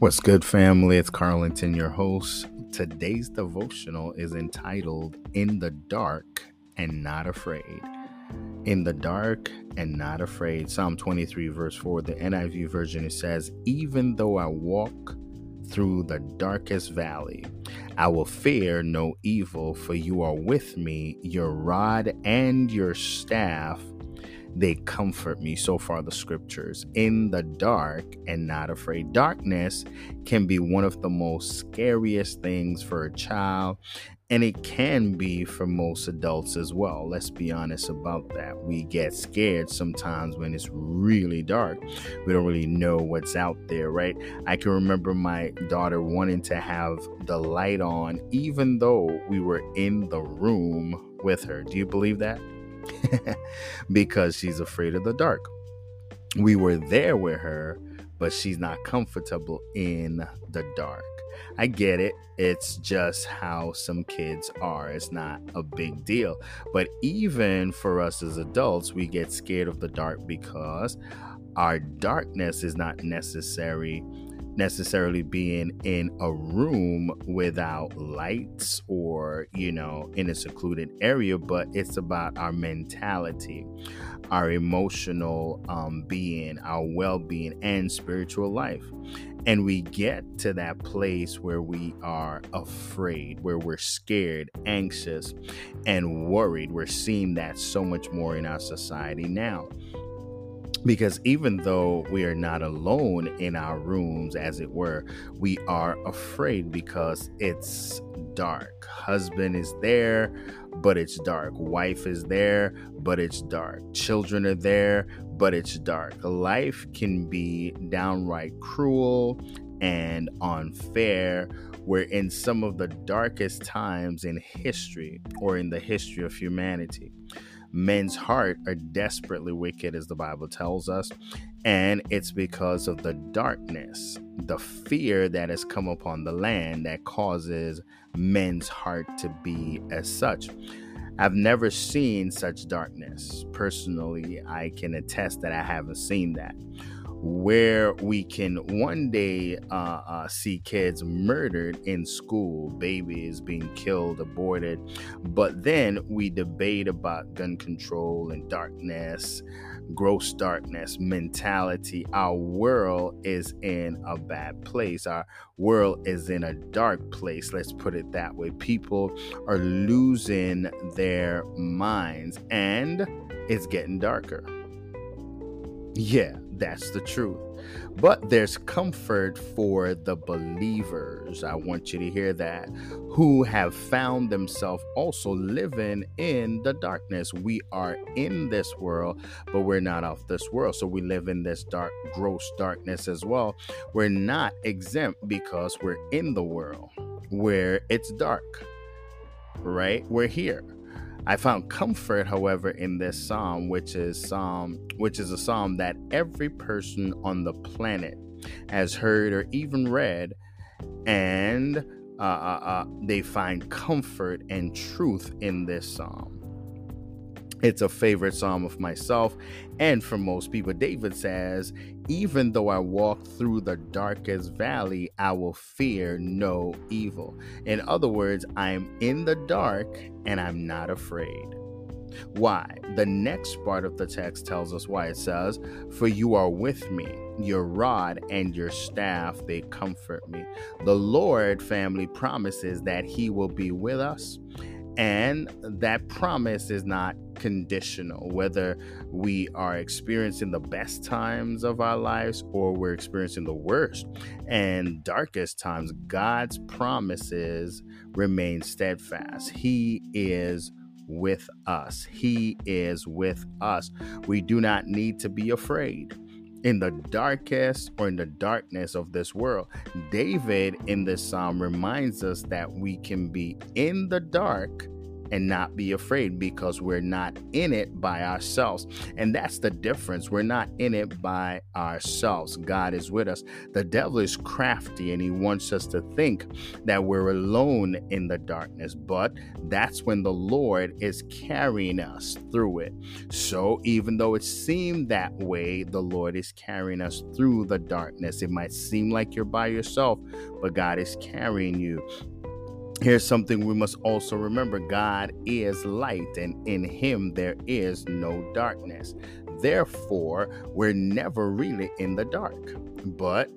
What's good, family? It's Carlington, your host. Today's devotional is entitled In the Dark and Not Afraid. In the dark and not afraid. Psalm 23 verse 4, the NIV version, it says, "Even though I walk through the darkest valley, I will fear no evil, for you are with me, your rod and your staff, they comfort me." So far, the scriptures. In the dark and not afraid. Darkness can be one of the most scariest things for a child, and it can be for most adults as well. Let's be honest about that. We get scared sometimes when it's really dark. We don't really know what's out there, right? I can remember my daughter wanting to have the light on, even though we were in the room with her. Do you believe that? Because she's afraid of the dark. We were there with her, but she's not comfortable in the dark. I get it. It's just how some kids are. It's not a big deal. But even for us as adults, we get scared of the dark because our darkness is not necessarily being in a room without lights or, in a secluded area, but it's about our mentality, our emotional being, our well-being, and spiritual life. And we get to that place where we are afraid, where we're scared, anxious, and worried. We're seeing that so much more in our society now. Because even though we are not alone in our rooms, as it were, we are afraid because it's dark. Husband is there, but it's dark. Wife is there, but it's dark. Children are there, but it's dark. Life can be downright cruel and unfair. We're in some of the darkest times in history, or in the history of humanity. Men's heart are desperately wicked, as the Bible tells us, and it's because of the darkness, the fear that has come upon the land that causes men's heart to be as such. I've never seen such darkness. Personally, I can attest that I haven't seen that. Where we can one day see kids murdered in school, babies being killed, aborted, but then we debate about gun control and darkness, gross darkness mentality. Our world is in a bad place. Our world is in a dark place. Let's put it that way. People are losing their minds, and it's getting darker. Yeah, that's the truth. But there's comfort for the believers. I want you to hear that. Who have found themselves also living in the darkness. We are in this world, but we're not of this world. So we live in this dark, gross darkness as well. We're not exempt because we're in the world where it's dark, right? We're here. I found comfort, however, in this psalm, which is a psalm that every person on the planet has heard or even read, and they find comfort and truth in this psalm. It's a favorite psalm of myself and for most people. David says, "Even though I walk through the darkest valley, I will fear no evil." In other words, I'm in the dark and I'm not afraid. Why? The next part of the text tells us why. It says, "For you are with me, your rod and your staff, they comfort me." The Lord, family, promises that He will be with us. And that promise is not conditional, whether we are experiencing the best times of our lives or we're experiencing the worst and darkest times. God's promises remain steadfast. He is with us. He is with us. We do not need to be afraid. In the darkest or in the darkness of this world, David in this psalm reminds us that we can be in the dark and not be afraid because we're not in it by ourselves. And that's the difference. We're not in it by ourselves. God is with us. The devil is crafty and he wants us to think that we're alone in the darkness, but that's when the Lord is carrying us through it. So even though it seemed that way, the Lord is carrying us through the darkness. It might seem like you're by yourself, but God is carrying you. Here's something we must also remember. God is light, and in him there is no darkness. Therefore, we're never really in the dark, but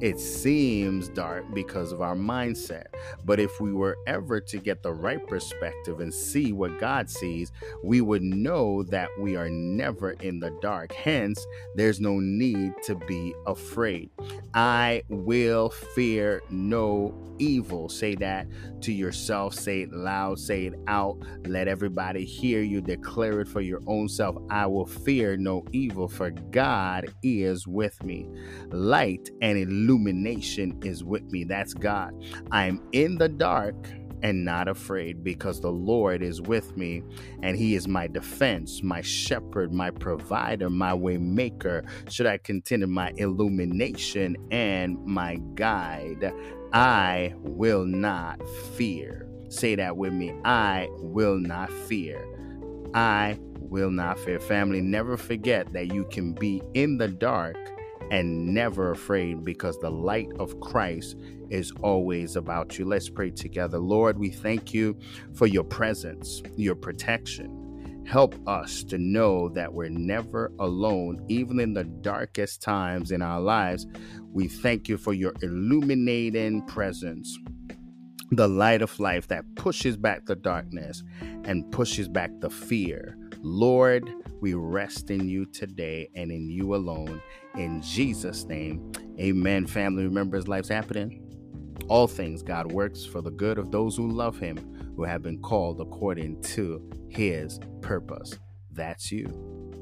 it seems dark because of our mindset. But if we were ever to get the right perspective and see what God sees, we would know that we are never in the dark. Hence, there's no need to be afraid. I will fear no evil. Say that to yourself. Say it loud. Say it out. Let everybody hear you. Declare it for your own self. I will fear no evil, for God is with me. Light and illumination is with me. That's God. I'm in the dark and not afraid because the Lord is with me, and he is my defense, my shepherd, my provider, my way maker. Should I contend in my illumination and my guide? I will not fear. Say that with me. I will not fear. I will not fear. Family, never forget that you can be in the dark and never afraid because the light of Christ is always about you. Let's pray together. Lord, we thank you for your presence, your protection. Help us to know that we're never alone, even in the darkest times in our lives. We thank you for your illuminating presence, the light of life that pushes back the darkness and pushes back the fear. Lord, we rest in you today and in you alone. In Jesus' name, amen. Family, remember, as life's happening, all things God works for the good of those who love him, who have been called according to his purpose. That's you.